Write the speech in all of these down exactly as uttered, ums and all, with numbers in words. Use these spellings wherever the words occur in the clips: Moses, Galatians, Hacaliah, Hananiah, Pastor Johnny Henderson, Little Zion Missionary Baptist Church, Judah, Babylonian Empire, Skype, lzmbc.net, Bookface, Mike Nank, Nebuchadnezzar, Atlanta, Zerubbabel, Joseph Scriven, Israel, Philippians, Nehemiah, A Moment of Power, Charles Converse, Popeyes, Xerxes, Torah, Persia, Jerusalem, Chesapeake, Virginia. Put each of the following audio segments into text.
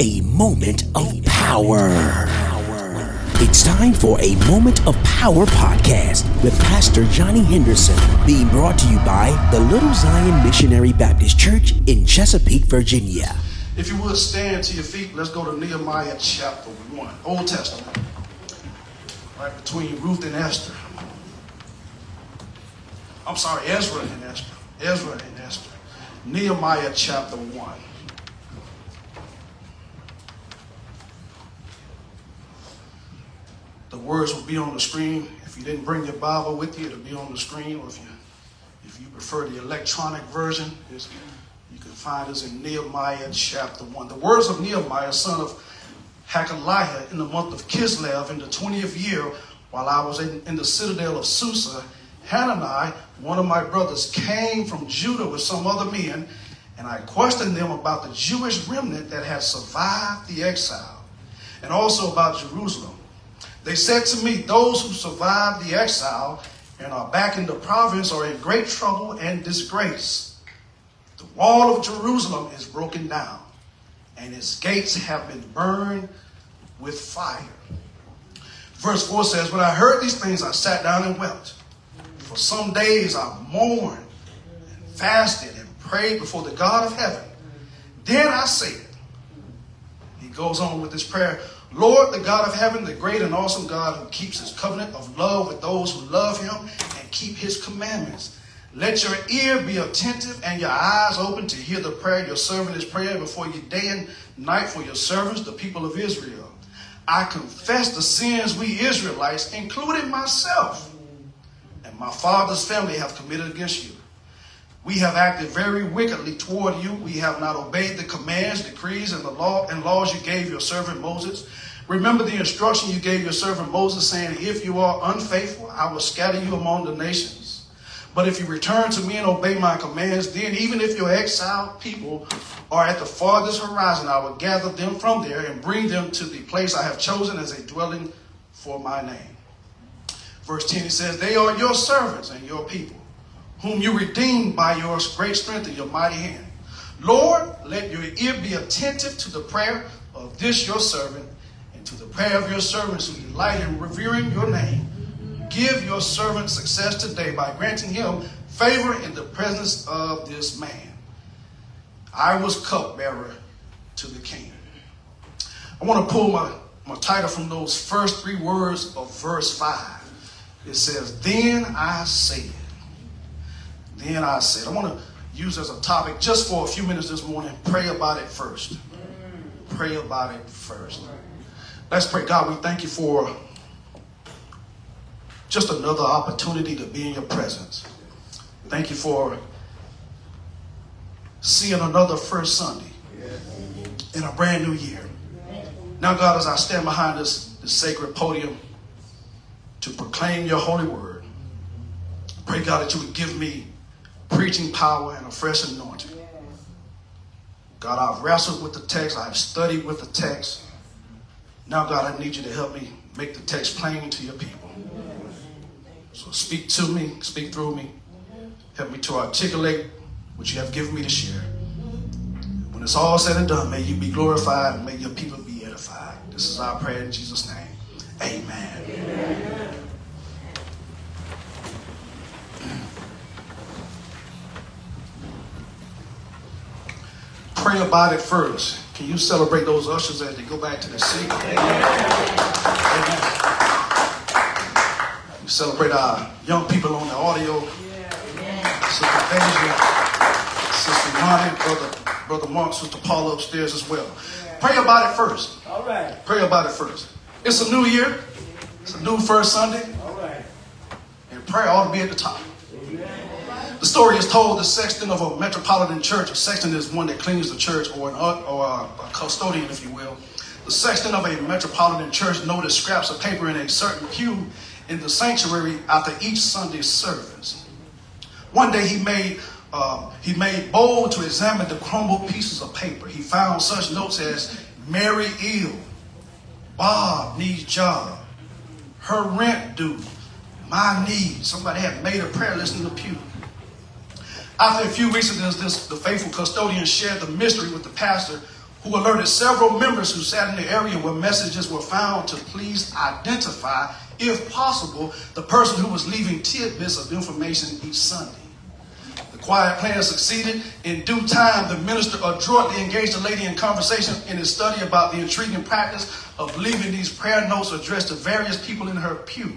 A Moment of Power. It's time for A Moment of Power podcast with Pastor Johnny Henderson, being brought to you by the Little Zion Missionary Baptist Church in Chesapeake, Virginia. If you would stand to your feet, let's go to Nehemiah chapter one, Old Testament, right between Ruth and Esther. I'm sorry, Ezra and Esther. Ezra and Esther. Nehemiah chapter one. The words will be on the screen. If you didn't bring your Bible with you, it'll be on the screen. Or if you, if you prefer the electronic version, you can find us in Nehemiah chapter one. The words of Nehemiah, son of Hacaliah, in the month of Kislev, in the twentieth year, while I was in, in the citadel of Susa, Hanani, one of my brothers, came from Judah with some other men, and I questioned them about the Jewish remnant that had survived the exile, and also about Jerusalem. They said to me, those who survived the exile and are back in the province are in great trouble and disgrace. The wall of Jerusalem is broken down, and its gates have been burned with fire. Verse four says, when I heard these things, I sat down and wept. For some days I mourned and fasted and prayed before the God of heaven. Then I said, he goes on with this prayer, Lord, the God of heaven, the great and awesome God who keeps his covenant of love with those who love him and keep his commandments. Let your ear be attentive and your eyes open to hear the prayer your servant is praying before you day and night for your servants, the people of Israel. I confess the sins we Israelites, including myself and my father's family, have committed against you. We have acted very wickedly toward you. We have not obeyed the commands, decrees, and the law and laws you gave your servant Moses. Remember the instruction you gave your servant Moses, saying, if you are unfaithful, I will scatter you among the nations. But if you return to me and obey my commands, then even if your exiled people are at the farthest horizon, I will gather them from there and bring them to the place I have chosen as a dwelling for my name. Verse ten, it says, they are your servants and your people, whom you redeemed by your great strength and your mighty hand. Lord, let your ear be attentive to the prayer of this your servant and to the prayer of your servants who delight in revering your name. Give your servant success today by granting him favor in the presence of this man. I was cupbearer to the king. I want to pull my, my title from those first three words of verse five. It says, then I said. Then I said, I want to use as a topic just for a few minutes this morning, pray about it first. Pray about it first. Let's pray. God, we thank you for just another opportunity to be in your presence. Thank you for seeing another first Sunday in a brand new year. Now, God, as I stand behind this, this sacred podium to proclaim your holy word, pray, God, that you would give me preaching power and a fresh anointing. God, I've wrestled with the text. I've studied with the text. Now, God, I need you to help me make the text plain to your people. So speak to me, speak through me. Help me to articulate what you have given me to share. When it's all said and done, may you be glorified and may your people be edified. This is our prayer in Jesus' name. Amen. Amen. Pray about it first. Can you celebrate those ushers as they go back to their seat? Amen. Amen. We celebrate our young people on the audio. Yeah. Sister Asia, Sister Lonnie, Brother, Brother Mark, Sister Paula upstairs as well. Yeah. Pray about it first. All right. Pray about it first. It's a new year. It's a new first Sunday. All right. And prayer ought to be at the top. The story is told the sexton of a metropolitan church. A sexton is one that cleans the church, or, an, or a custodian, if you will. The sexton of a metropolitan church noticed scraps of paper in a certain pew in the sanctuary after each Sunday service. One day he made, uh, he made bold to examine the crumbled pieces of paper. He found such notes as Mary ill, Bob needs job, her rent due, my needs. Somebody had made a prayer list in the pew. After a few weeks of this, this, the faithful custodian shared the mystery with the pastor who alerted several members who sat in the area where messages were found to please identify, if possible, the person who was leaving tidbits of information each Sunday. The quiet plan succeeded. In due time, the minister adroitly engaged the lady in conversation in his study about the intriguing practice of leaving these prayer notes addressed to various people in her pew.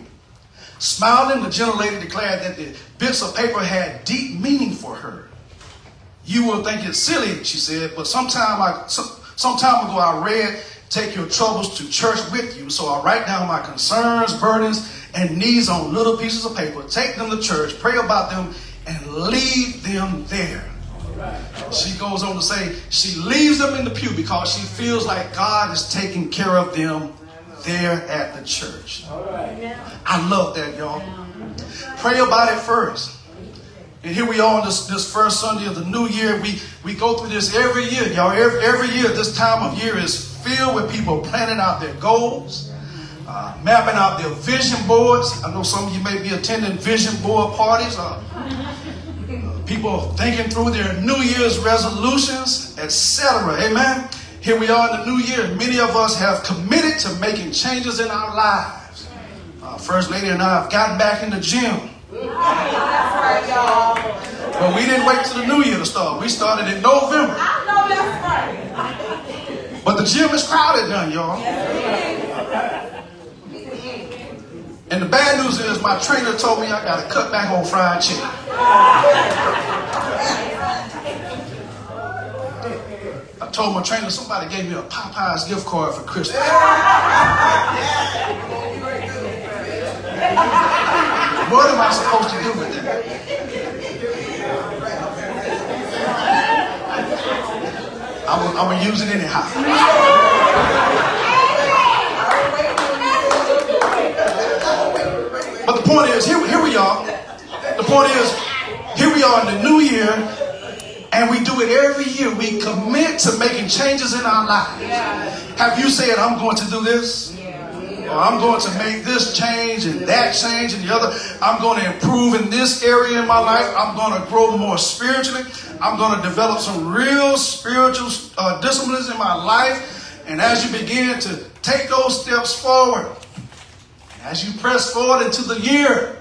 Smiling, the gentle lady declared that the bits of paper had deep meaning for her. "You will think it's silly," she said, "but sometime I, some, some time ago I read, 'Take your troubles to church with you.' So I write down my concerns, burdens, and needs on little pieces of paper, take them to church, pray about them, and leave them there." All right, all right. She goes on to say she leaves them in the pew because she feels like God is taking care of them there at the church. All right. Yeah. I love that, y'all. Yeah. Pray about it first. And here we are on this, this first Sunday of the new year. We, we go through this every year, y'all. Every, every year, this time of year is filled with people planning out their goals, uh, mapping out their vision boards. I know some of you may be attending vision board parties. Uh, uh, people thinking through their New Year's resolutions, et cetera. Amen. Here we are in the new year. Many of us have committed to making changes in our lives. Uh, First Lady and I have gotten back in the gym. But we didn't wait till the new year to start. We started in November. I know that's right. But the gym is crowded now, y'all. Yes, and the bad news is my trainer told me I gotta cut back on fried chicken. I told my trainer somebody gave me a Popeyes gift card for Christmas. What am I supposed to do with that? I'm gonna use it anyhow. But the point is, here, here we are. The point is, here we are in the new year, and we do it every year. We commit to making changes in our lives. Have you said, "I'm going to do this"? I'm going to make this change and that change and the other. I'm going to improve in this area in my life. I'm going to grow more spiritually. I'm going to develop some real spiritual uh, disciplines in my life. And as you begin to take those steps forward, as you press forward into the year,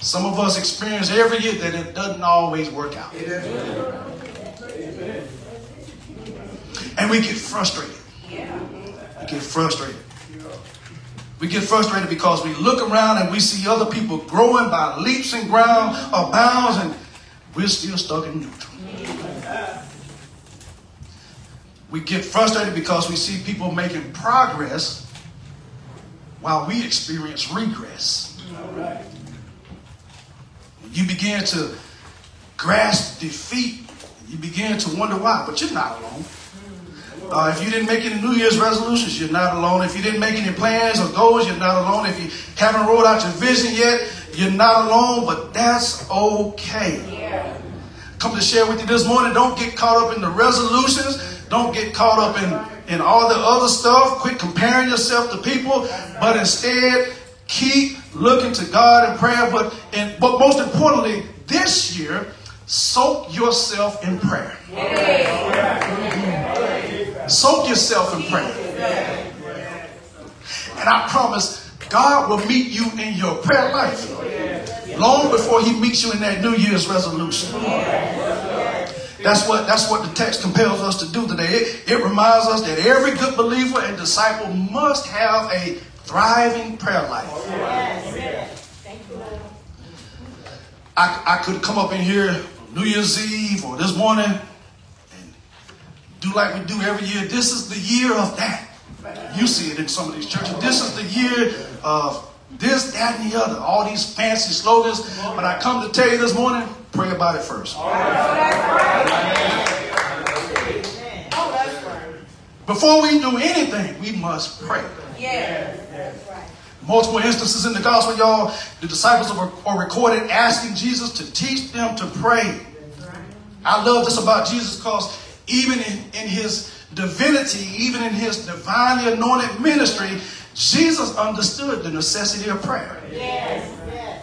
some of us experience every year that it doesn't always work out. And we get frustrated. We get frustrated. We get frustrated because we look around and we see other people growing by leaps and ground or bounds, and we're still stuck in neutral. We get frustrated because we see people making progress while we experience regress. You begin to grasp defeat. You begin to wonder why, but you're not alone. Uh, if you didn't make any New Year's resolutions, you're not alone. If you didn't make any plans or goals, you're not alone. If you haven't rolled out your vision yet, you're not alone, but that's okay. Yeah. Come to share with you this morning, don't get caught up in the resolutions. Don't get caught up in, in all the other stuff. Quit comparing yourself to people, but instead keep looking to God in prayer. But, and, but most importantly, this year, soak yourself in prayer. Yeah. Soak yourself in prayer. And I promise God will meet you in your prayer life long before he meets you in that New Year's resolution. That's what, that's what the text compels us to do today. It, it reminds us that every good believer and disciple must have a thriving prayer life. I, I could come up in here New Year's Eve or this morning, do like we do every year. This is the year of that. You see it in some of these churches. This is the year of this, that, and the other. All these fancy slogans. But I come to tell you this morning, pray about it first. Before we do anything, we must pray. Multiple instances in the gospel, y'all, the disciples are recorded asking Jesus to teach them to pray. I love this about Jesus because even in, in his divinity, even in his divinely anointed ministry, Jesus understood the necessity of prayer. Yes, yes.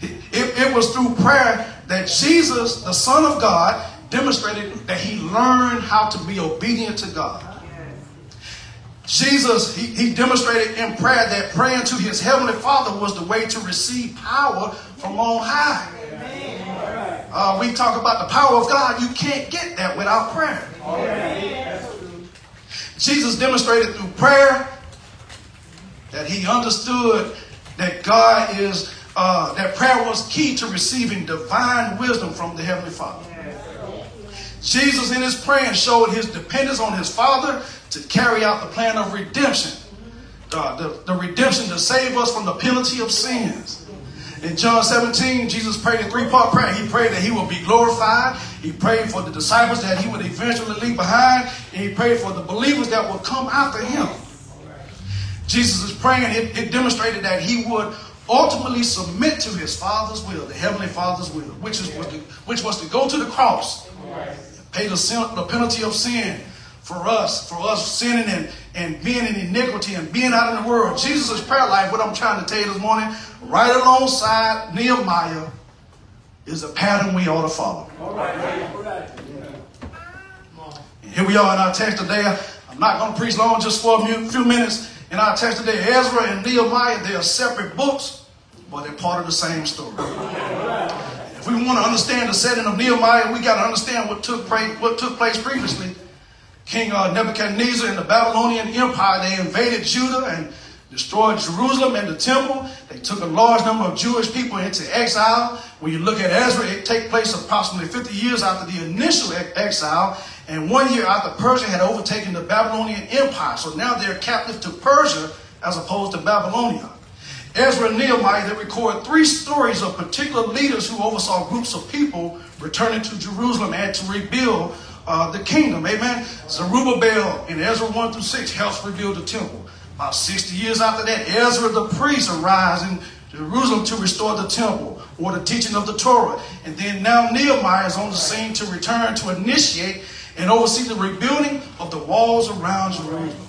It, it, it was through prayer that Jesus, the Son of God, demonstrated that he learned how to be obedient to God. Jesus, he, he demonstrated in prayer that praying to his heavenly Father was the way to receive power from on high. Amen. Uh, we talk about the power of God. You can't get that without prayer. Amen. Jesus demonstrated through prayer that he understood that God is, uh, that prayer was key to receiving divine wisdom from the heavenly Father. Jesus in his praying showed his dependence on his Father to carry out the plan of redemption. Uh, the, the redemption to save us from the penalty of sins. In John seventeen, Jesus prayed a three-part prayer. He prayed that he would be glorified. He prayed for the disciples that he would eventually leave behind. And he prayed for the believers that would come after him. Jesus' praying, it, it demonstrated that he would ultimately submit to his Father's will, the heavenly Father's will, which, is, was, to, which was to go to the cross, pay the, sin, the penalty of sin. For us, for us sinning and, and being in iniquity and being out in the world. Jesus' prayer life, what I'm trying to tell you this morning, right alongside Nehemiah, is a pattern we ought to follow. All right. All right. Yeah. And here we are in our text today. I'm not going to preach long, just for a few minutes. In our text today, Ezra and Nehemiah, they are separate books, but they're part of the same story. And if we want to understand the setting of Nehemiah, we got to understand what took, what took place previously. King uh, Nebuchadnezzar and the Babylonian Empire, they invaded Judah and destroyed Jerusalem and the temple. They took a large number of Jewish people into exile. When you look at Ezra, it takes place approximately fifty years after the initial ex exile. And one year after Persia had overtaken the Babylonian Empire. So now they're captive to Persia as opposed to Babylonia. Ezra and Nehemiah, they record three stories of particular leaders who oversaw groups of people returning to Jerusalem and to rebuild Uh, the kingdom. Amen. Zerubbabel in Ezra one through six helps rebuild the temple. About sixty years after that, Ezra the priest arrives in Jerusalem to restore the temple or the teaching of the Torah. And then now Nehemiah is on the scene to return to initiate and oversee the rebuilding of the walls around Jerusalem.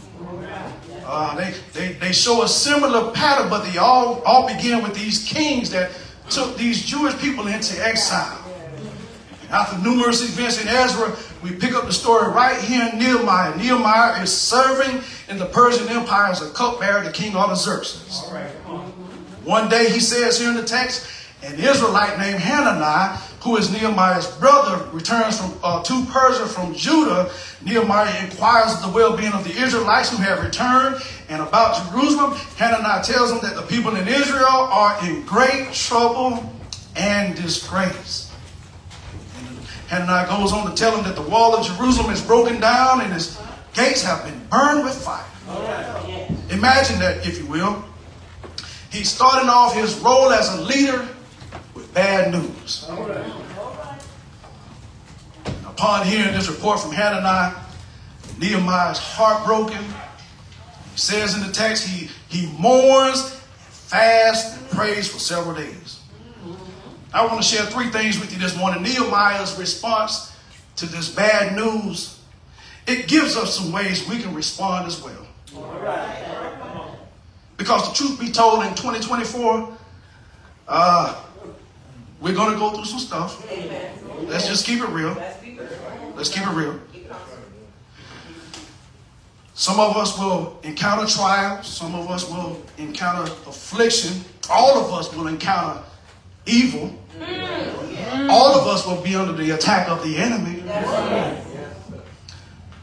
Uh, they, they, they show a similar pattern, but they all, all begin with these kings that took these Jewish people into exile. After numerous events in Ezra, we pick up the story right here in Nehemiah. Nehemiah is serving in the Persian Empire as a cupbearer to King Xerxes. Right. One day, he says here in the text, an Israelite named Hananiah, who is Nehemiah's brother, returns from, uh, to Persia from Judah. Nehemiah inquires of the well-being of the Israelites who have returned and about Jerusalem. Hananiah tells him that the people in Israel are in great trouble and disgrace. Hananiah goes on to tell him that the wall of Jerusalem is broken down and its gates have been burned with fire. Right. Imagine that, if you will. He's starting off his role as a leader with bad news. All right. And upon hearing this report from Hananiah, Nehemiah is heartbroken. He says in the text, he, he mourns, and fasts, and prays for several days. I want to share three things with you this morning. Nehemiah's response to this bad news, it gives us some ways we can respond as well. All right. Because the truth be told, in twenty twenty-four, uh, we're going to go through some stuff. Amen. Let's just keep it real. Let's keep it real. Some of us will encounter trials. Some of us will encounter affliction. All of us will encounter evil. All of us will be under the attack of the enemy.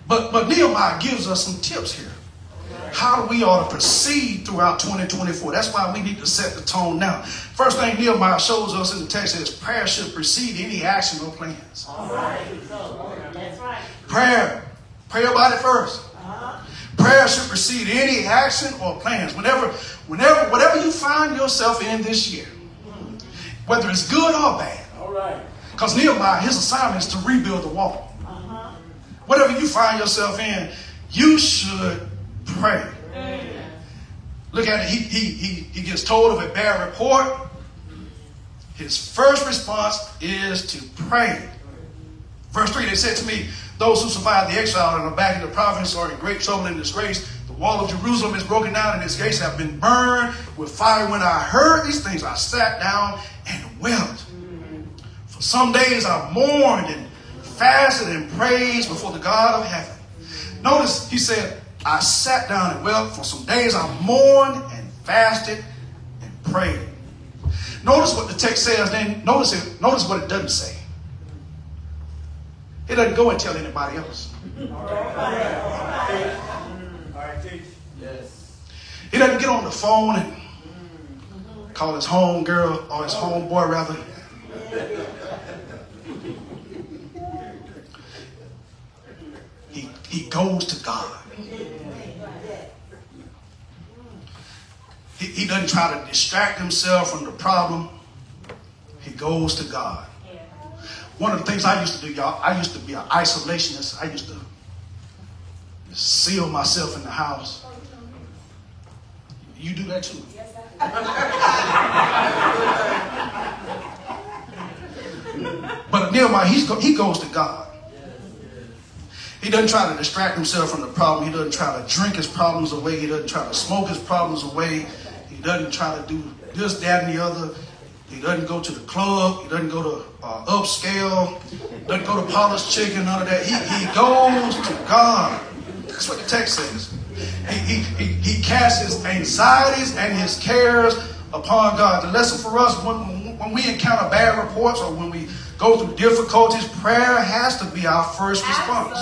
But, but Nehemiah gives us some tips here. How we ought to proceed throughout twenty twenty-four. That's why we need to set the tone now. First thing Nehemiah shows us in the text is prayer should precede any action or plans. Prayer. Pray about it first. Prayer should precede any action or plans. Whenever, whenever, whatever you find yourself in this year, whether it's good or bad. Because right. Nehemiah, his assignment is to rebuild the wall. Uh-huh. Whatever you find yourself in, you should pray. Amen. Look at it. He, he, he, he gets told of a bad report. His first response is to pray. Verse three, they said to me, those who survived the exile and are back in the province are in great trouble and disgrace. The wall of Jerusalem is broken down and its gates have been burned with fire. When I heard these things, I sat down and wept. For some days I mourned and fasted and praised before the God of heaven. Notice he said, I sat down and wept for some days. I mourned and fasted and prayed. Notice what the text says. Then notice it. Notice what it doesn't say. It doesn't go and tell anybody else. He doesn't get on the phone and call his home girl or his home boy rather. He, he goes to God. He, he doesn't try to distract himself from the problem. He goes to God. One of the things I used to do, y'all, I used to be an isolationist. I used to seal myself in the house. You do that too. Yes, I do. But Nehemiah, he's go, he goes to God. He doesn't try to distract himself from the problem. He doesn't try to drink his problems away. He doesn't try to smoke his problems away. He doesn't try to do this, that, and the other. He doesn't go to the club. He doesn't go to uh, upscale. He doesn't go to polished chicken, none of that. He, he goes to God. That's what the text says. He, he, he, he casts his anxieties and his cares upon God. The lesson for us, when, when we encounter bad reports or when we go through difficulties, prayer has to be our first response.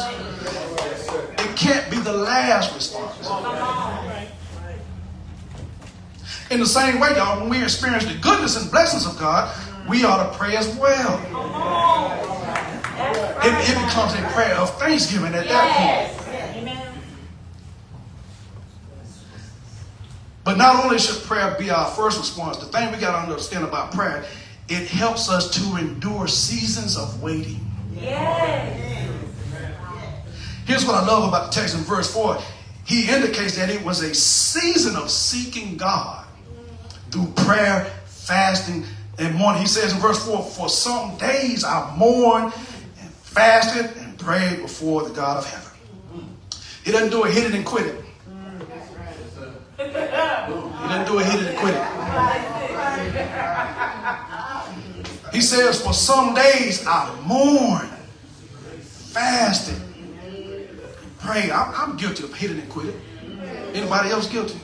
It can't be the last response. In the same way, y'all, when we experience the goodness and blessings of God, we ought to pray as well. It, it becomes a prayer of thanksgiving at that point. But not only should prayer be our first response, the thing we got to understand about prayer, it helps us to endure seasons of waiting. Yes. Here's what I love about the text in verse four. He indicates that it was a season of seeking God through prayer, fasting, and mourning. He says in verse four, for some days I mourned and fasted and prayed before the God of heaven. He doesn't do it, hit it, and quit it. He didn't do it, he didn't quit it. He says, for some days I mourned, fasted, prayed. I'm, I'm guilty of hitting and quitting. Anybody else guilty?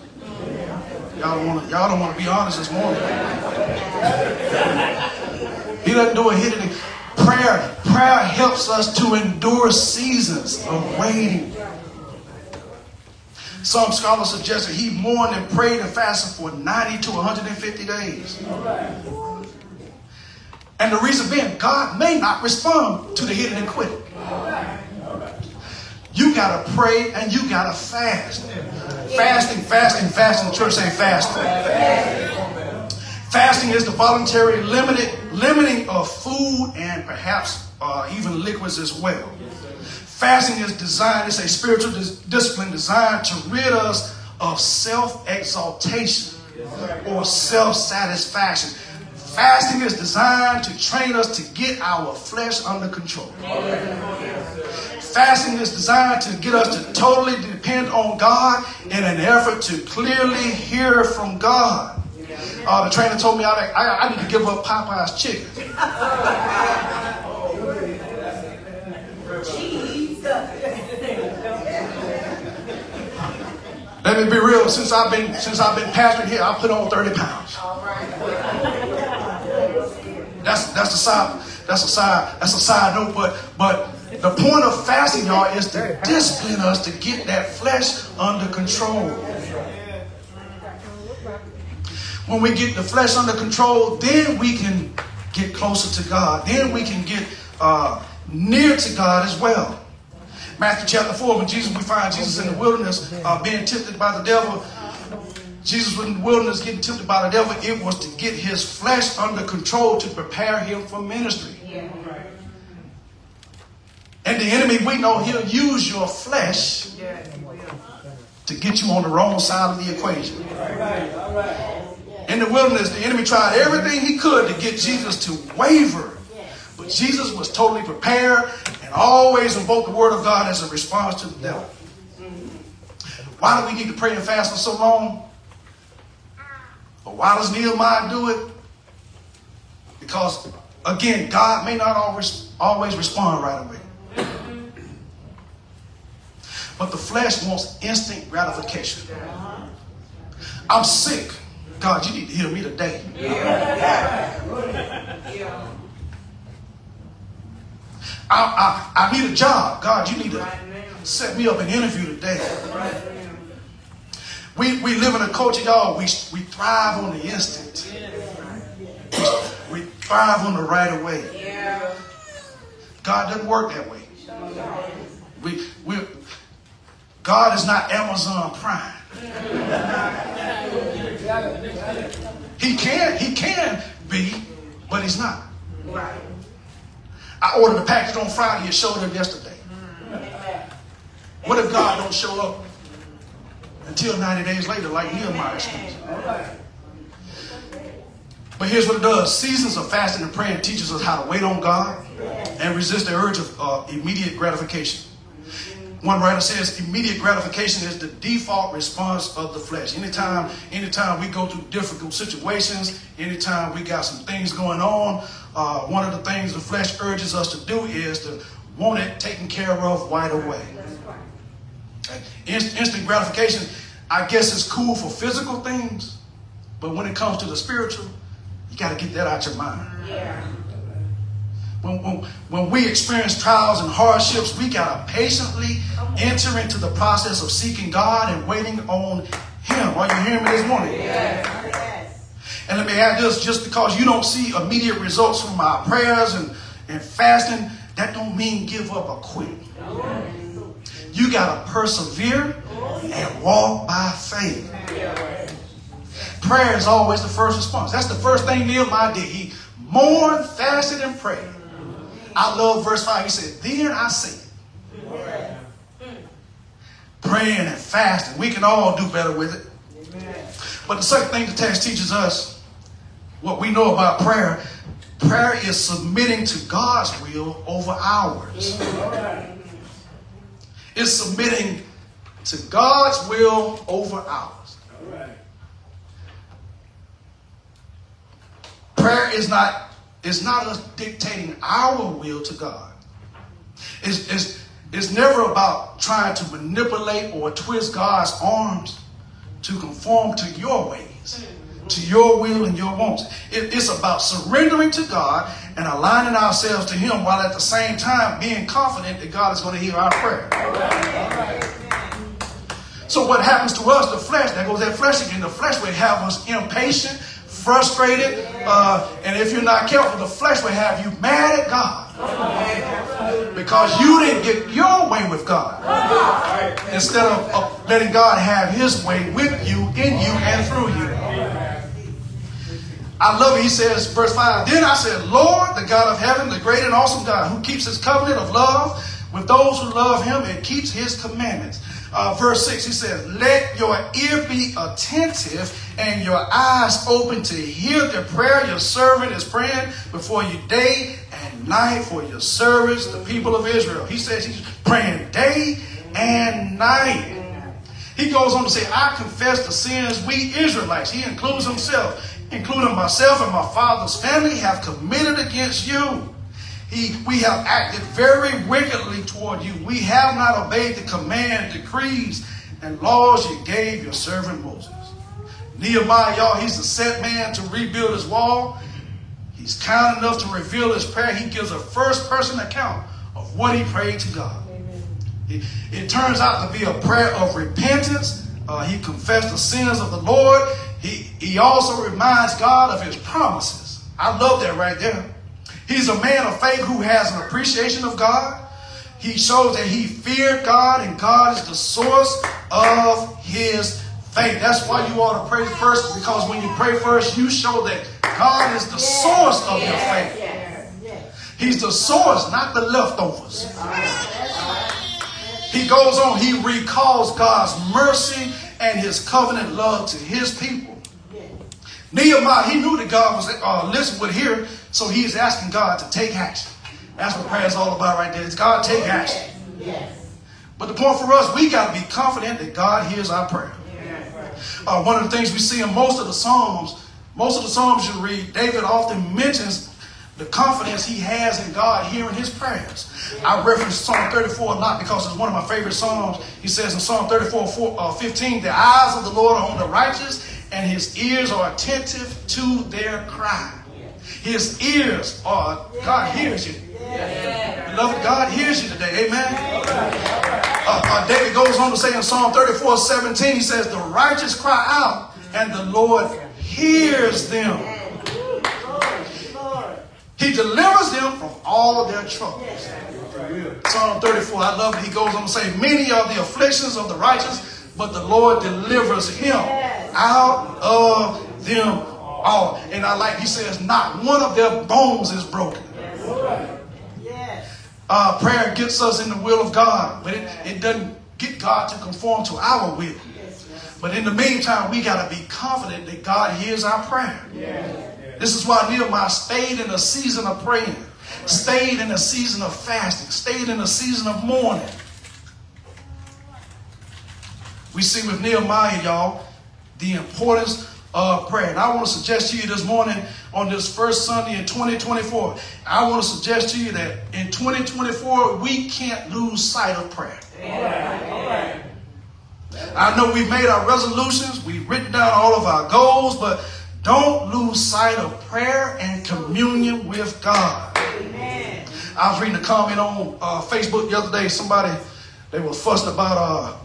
Y'all don't want to, y'all don't want to be honest this morning. He doesn't do it, he didn't. Prayer, prayer helps us to endure seasons of waiting. Some scholars suggest that he mourned and prayed and fasted for ninety to one hundred fifty days. And the reason being, God may not respond to the hit and quit. You got to pray and you got to fast. Fasting, fasting, fasting. The church say fasting. Fasting is the voluntary limited, limiting of food and perhaps uh, even liquids as well. Fasting is designed, it's a spiritual dis- discipline designed to rid us of self-exaltation or self-satisfaction. Fasting is designed to train us to get our flesh under control. Fasting is designed to get us to totally depend on God in an effort to clearly hear from God. Uh, the trainer told me I, I, I need to give up Popeyes chicken. Let me be real. Since I've been since I've been pastoring here, I put on thirty pounds. That's that's the side that's a side that's a side note. But but the point of fasting, y'all, is to discipline us to get that flesh under control. When we get the flesh under control, then we can get closer to God. Then we can get uh, near to God as well. Matthew chapter four, when Jesus, we find Jesus in the wilderness uh, being tempted by the devil. Jesus was in the wilderness getting tempted by the devil. It was to get his flesh under control to prepare him for ministry. Yeah. And the enemy, we know he'll use your flesh to get you on the wrong side of the equation. In the wilderness, the enemy tried everything he could to get Jesus to waver. But Jesus was totally prepared and always invoked the word of God as a response to the devil. Why do we need to pray and fast for so long? But why does Nehemiah do it? Because, again, God may not always always respond right away. But the flesh wants instant gratification. I'm sick. God, you need to heal me today. Yeah. I, I, I need a job. God, you need to set me up an interview today. We, we live in a culture, y'all, we, we thrive on the instant. We, we thrive on the right away. God doesn't work that way. We, we, God is not Amazon Prime. He can, he can be, but he's not. I ordered a package on Friday, it showed up yesterday. What if God don't show up until ninety days later, like Nehemiah explains? But here's what it does. Seasons of fasting and praying teaches us how to wait on God and resist the urge of uh, immediate gratification. One writer says immediate gratification is the default response of the flesh. Anytime, anytime we go through difficult situations, anytime we got some things going on, uh, one of the things the flesh urges us to do is to want it taken care of right away. Inst- instant gratification, I guess, is cool for physical things, but when it comes to the spiritual, you got to get that out your mind. Yeah. When, when, when we experience trials and hardships, we got to patiently enter into the process of seeking God and waiting on Him. Are you hearing me this morning? Yes. And let me add this, just because you don't see immediate results from our prayers and, and fasting, that don't mean give up or quit. You got to persevere and walk by faith. Prayer is always the first response. That's the first thing Nehemiah did. He mourned, fasted, and prayed. I love verse five. He said, then I said, yeah. Praying and fasting. We can all do better with it. Amen. But the second thing the text teaches us, what we know about prayer, prayer is submitting to God's will over ours. Yeah. It's submitting to God's will over ours. All right. Prayer is not It's not us dictating our will to God. It's, it's, it's never about trying to manipulate or twist God's arms to conform to your ways, to your will and your wants. It, it's about surrendering to God and aligning ourselves to Him while at the same time being confident that God is going to hear our prayer. All right, all right. So what happens to us, the flesh, that goes that flesh again, the flesh would have us impatient, frustrated, uh, and if you're not careful, the flesh will have you mad at God because you didn't get your way with God instead of uh, letting God have His way with you, in you, and through you. I love it. He says, verse five, then I said, Lord, the God of heaven, the great and awesome God, who keeps His covenant of love with those who love Him and keeps His commandments. Uh, verse six, he says, let your ear be attentive and your eyes open to hear the prayer your servant is praying before you day and night for your service, the people of Israel. He says he's praying day and night. He goes on to say, I confess the sins we Israelites, he includes himself, including myself and my father's family, have committed against you. He, we have acted very wickedly toward you. We have not obeyed the command, decrees, and laws you gave your servant Moses. Nehemiah, y'all, he's a set man to rebuild his wall. He's kind enough to reveal his prayer. He gives a first-person account of what he prayed to God. It, it turns out to be a prayer of repentance. Uh, he confessed the sins of the Lord. He, he also reminds God of His promises. I love that right there. He's a man of faith who has an appreciation of God. He shows that he feared God, and God is the source of his faith. That's why you ought to pray first, because when you pray first, you show that God is the source of your faith. He's the source, not the leftovers. He goes on. He recalls God's mercy and His covenant love to His people. Nehemiah, he knew that God was uh, listening, would hear, so he's asking God to take action. That's what prayer is all about right there. It's God, take action. Yes. But the point for us, we got to be confident that God hears our prayer. Yes. Uh, one of the things we see in most of the Psalms, most of the Psalms you read, David often mentions The confidence he has in God hearing his prayers. I reference Psalm thirty-four a lot because it's one of my favorite Psalms. He says in Psalm thirty-four, fifteen, the eyes of the Lord are on the righteous and his ears are attentive to their cry. His ears are, God hears you. Beloved, God hears you today. Amen. Uh, uh, David goes on to say in Psalm thirty-four, seventeen, he says, the righteous cry out and the Lord hears them. He delivers them from all of their troubles. Yes. Psalm thirty-four, I love it. He goes on to say, many are the afflictions of the righteous, but the Lord delivers him yes. out of them all. And I like, he says, not one of their bones is broken. Yes. Yes. Uh, prayer gets us in the will of God, but it, it doesn't get God to conform to our will. Yes. But in the meantime, we got to be confident that God hears our prayer. Yes. This is why Nehemiah stayed in a season of praying, stayed in a season of fasting, stayed in a season of mourning. We see with Nehemiah, y'all, the importance of prayer. And I want to suggest to you this morning on this first Sunday in twenty twenty-four, I want to suggest to you that in twenty twenty-four, we can't lose sight of prayer. All right, all right. I know we've made our resolutions, we've written down all of our goals, but don't lose sight of prayer and communion with God. Amen. I was reading a comment on uh, Facebook the other day. Somebody, they were fussed about, uh,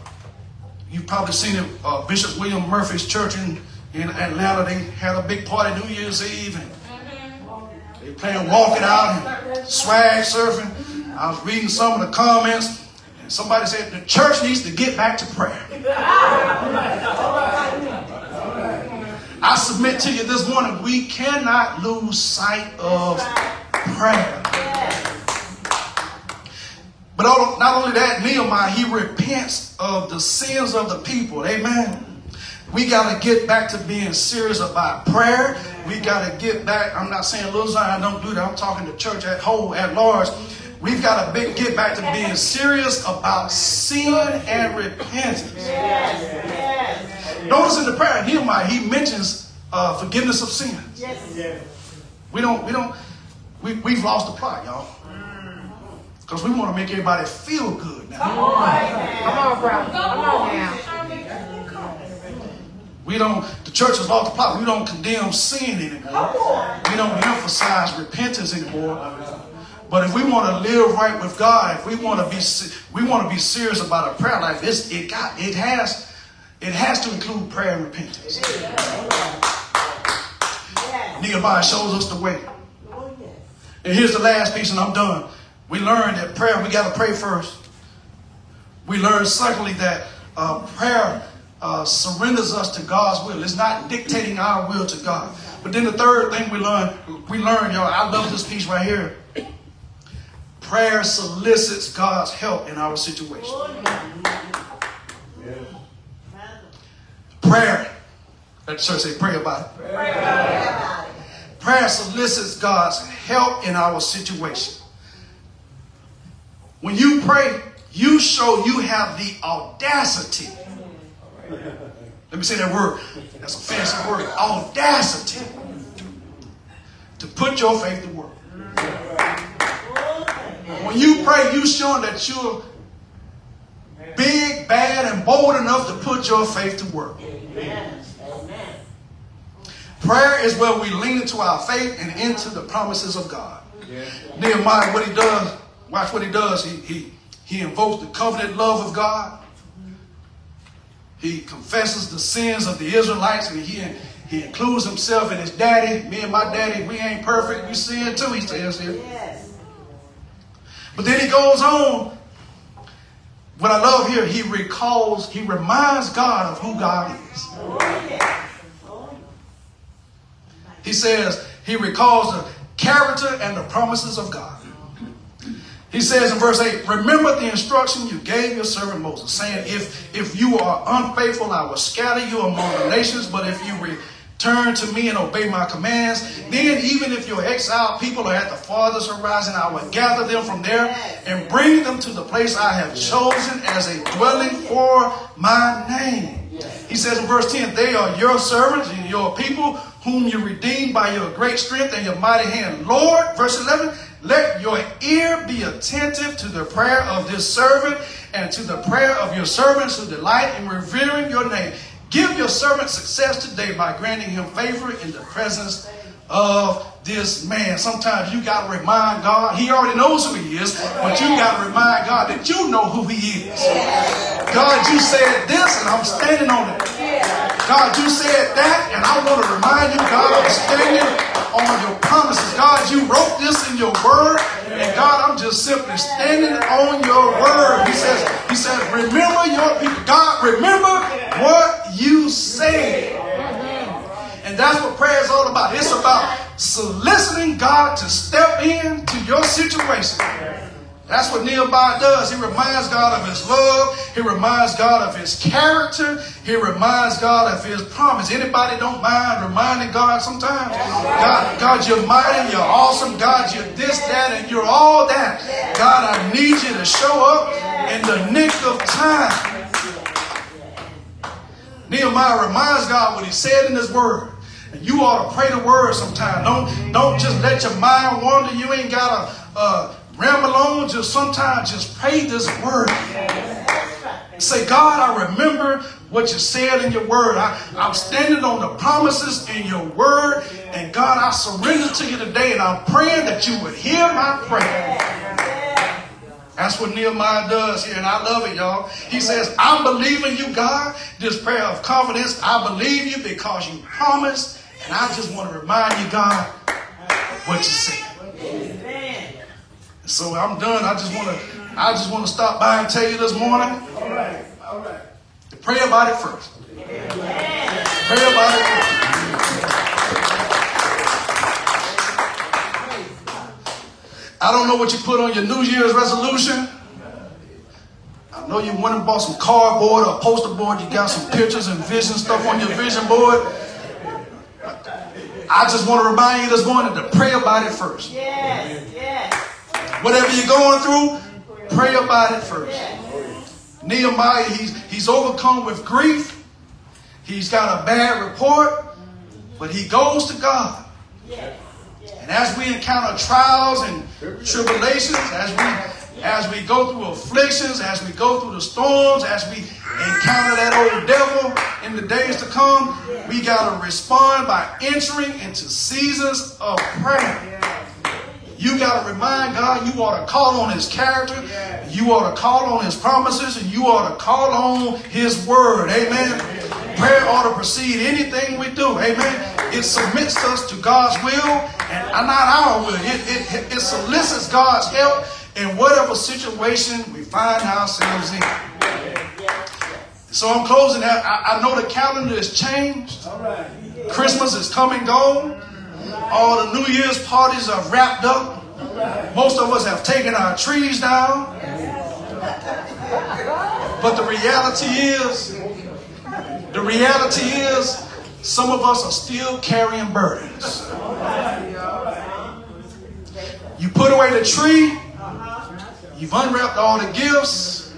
you've probably seen it, uh, Bishop William Murphy's church in, in Atlanta. They had a big party New Year's Eve. And mm-hmm. They were playing Walk It Out and swag surfing. I was reading some of the comments. And somebody said, the church needs to get back to prayer. I submit to you this morning, we cannot lose sight of prayer. But not only that, Nehemiah, he repents of the sins of the people. Amen. We got to get back to being serious about prayer. We got to get back. I'm not saying Little Zion don't do that. I'm talking to church at whole, at large. We've got to get back to being serious about sin and repentance. Yes. Notice in the prayer, Nehemiah, he mentions uh, forgiveness of sins. Yes. Yes. We don't, we don't, we, we've lost the plot, y'all. Because we want to make everybody feel good now. Come on, come on, bro. Come on now. We don't, the church has lost the plot. We don't condemn sin anymore. Come on. We don't emphasize repentance anymore. But if we want to live right with God, if we want to be, we want to be serious about our prayer life, it's, it got, it has. It has to include prayer and repentance. Yes. Nehemiah shows us the way. Oh, yes. And here's the last piece, and I'm done. We learned that prayer, we got to pray first. We learned, secondly, that uh, prayer uh, surrenders us to God's will. It's not dictating our will to God. But then the third thing we learned, we learned, y'all, I love this piece right here. Prayer solicits God's help in our situation. Oh, yeah. Prayer. Let the church say, pray about it. Pray about it. Prayer solicits God's help in our situation. When you pray, you show you have the audacity. Let me say that word. That's a fancy word. Audacity. To put your faith to work. When you pray, you show that you're big, bad, and bold enough to put your faith to work. Amen. Amen. Prayer is where we lean into our faith and into the promises of God. Yes. Nehemiah, what he does, watch what he does. He, he, he invokes the covenant love of God. He confesses the sins of the Israelites, and he, he includes himself and his daddy. Me and my daddy, we ain't perfect. We sin too, he says here. Yes. But then he goes on. What I love here, he recalls, he reminds God of who God is. He says, he recalls the character and the promises of God. He says in verse eight, remember the instruction you gave your servant Moses, saying, if, if you are unfaithful, I will scatter you among the nations, but if you return to me and obey my commands, then even if your exiled people are at the farthest horizon, I will gather them from there and bring them to the place I have chosen as a dwelling for my name. He says in verse ten, they are your servants and your people whom you redeemed by your great strength and your mighty hand. Lord, verse eleven, let your ear be attentive to the prayer of this servant and to the prayer of your servants who delight in revering your name. Give your servant success today by granting him favor in the presence of this man. Sometimes you got to remind God. He already knows who he is, but you got to remind God that you know who he is. God, you said this and I'm standing on it. God, you said that and I want to remind you, God, I'm standing on your promises. God, you wrote this in your word and God, I'm just simply standing on your word. He says, he says, remember your people. God, remember what you said. And that's what prayer is all about. It's about soliciting God to step into your situation. That's what Nehemiah does. He reminds God of his love. He reminds God of his character. He reminds God of his promise. Anybody don't mind reminding God sometimes? God, God, you're mighty. You're awesome. God, you're this, that, and you're all that. God, I need you to show up in the nick of time. Nehemiah reminds God what he said in his word. And you ought to pray the word sometime. Don't, don't just let your mind wander. You ain't got to uh, ramble on. Just sometimes just pray this word. And say, God, I remember what you said in your word. I, I'm standing on the promises in your word. And God, I surrender to you today. And I'm praying that you would hear my prayer. That's what Nehemiah does here, and I love it, y'all. He says, I believe in you, God, this prayer of confidence. I believe you because you promised, and I just want to remind you, God, what you said. So I'm done. I just want to I just want to stop by and tell you this morning. All right, all right. Pray about it first. Amen. Pray about it first. I don't know what you put on your New Year's resolution. I know you went and bought some cardboard or a poster board. You got some pictures and vision stuff on your vision board. I just want to remind you this morning to pray about it first. Yes, yes. Whatever you're going through, pray about it first. Yes. Nehemiah, he's, he's overcome with grief. He's got a bad report, but he goes to God. Yes. And as we encounter trials and tribulations, as we as we go through afflictions, as we go through the storms, as we encounter that old devil in the days to come, we got to respond by entering into seasons of prayer. You got to remind God, you ought to call on his character, you ought to call on his promises, and you ought to call on his word. Amen. Prayer ought to precede anything we do. Amen. It submits us to God's will, and not our will. It, it, it solicits God's help in whatever situation we find ourselves in. So I'm closing out. I, I know the calendar has changed. Christmas is come and gone. All the New Year's parties are wrapped up. Most of us have taken our trees down. But the reality is, the reality is, some of us are still carrying burdens. You put away the tree, you've unwrapped all the gifts,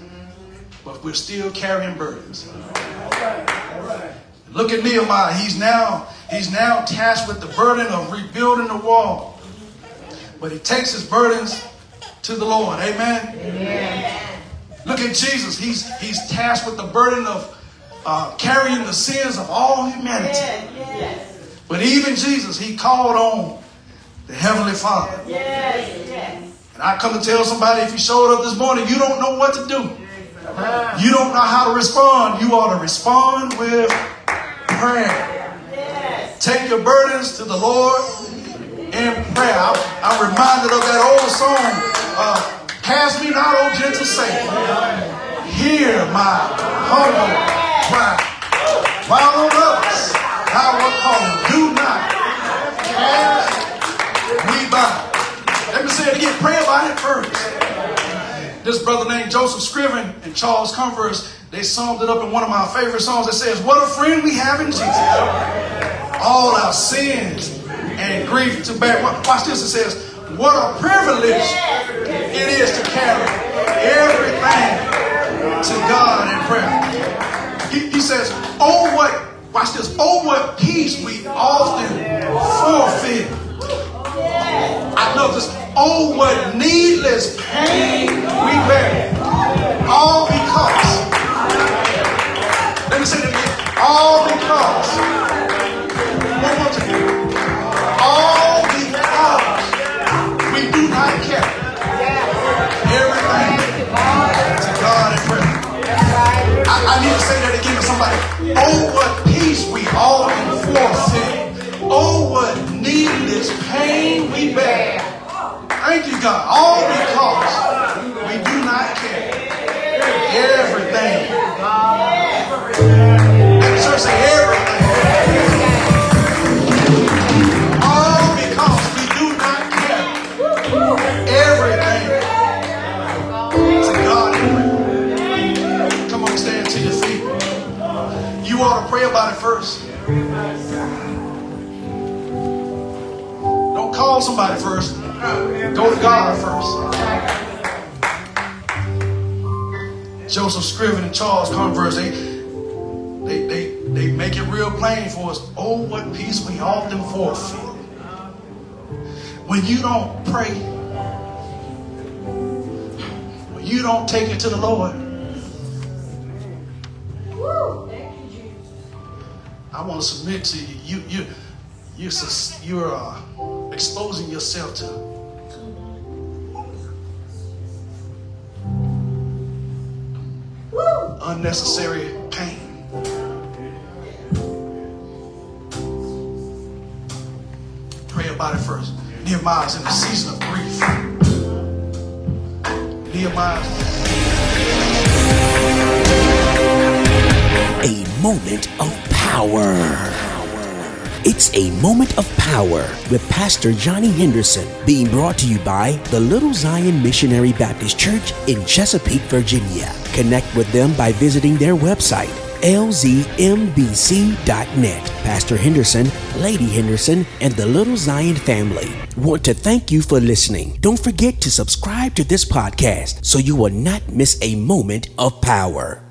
but we're still carrying burdens. Look at Nehemiah. He's now, he's now tasked with the burden of rebuilding the wall. But he takes his burdens to the Lord. Amen? Amen. Look at Jesus. He's, he's tasked with the burden of Uh, carrying the sins of all humanity. Yes, yes. But even Jesus, he called on the Heavenly Father. Yes, yes. And I come to tell somebody, if you showed up this morning, you don't know what to do. You don't know how to respond. You ought to respond with prayer. Yes. Take your burdens to the Lord in prayer. I'm, I'm reminded of that old song, uh, Pass Me Not, O Gentle Savior. Hear my humble cry. While on us, I will call. Do not cast me by. Let me say it again. Pray about it first. This brother named Joseph Scriven and Charles Converse, they summed it up in one of my favorite songs. It says, what a friend we have in Jesus. All our sins and grief to bear. Watch this. It says, what a privilege it is to carry everything to God in prayer. He says, oh what, watch this, oh what peace we often Oh, what needless pain we bear. All because. Let me say that again. All because. One more time. All because we do not care. Everything to God in prayer. I, I need to say that again to somebody. Oh, what peace we all enforce. Oh, what needless pain we bear. Thank you, God. All because we do not care. Everything. Let the church say everything. All because we do not care. Everything. To God in prayer. Come on, stand to your feet. You ought to pray about it first. Don't call somebody first. Go to God first. Joseph Scriven and Charles Converse, they, they, they, they make it real plain for us. Oh, what peace we often forfeit. When you don't pray, when you don't take it to the Lord. I want to submit to you. You, you you're, you're uh, exposing yourself to unnecessary pain. Pray about it first. Nehemiah's in the season of grief. Nehemiah. A moment of power. It's a moment of power with Pastor Johnny Henderson, being brought to you by the Little Zion Missionary Baptist Church in Chesapeake, Virginia. Connect with them by visiting their website, L Z M B C dot net. Pastor Henderson, Lady Henderson, and the Little Zion family want to thank you for listening. Don't forget to subscribe to this podcast so you will not miss a moment of power.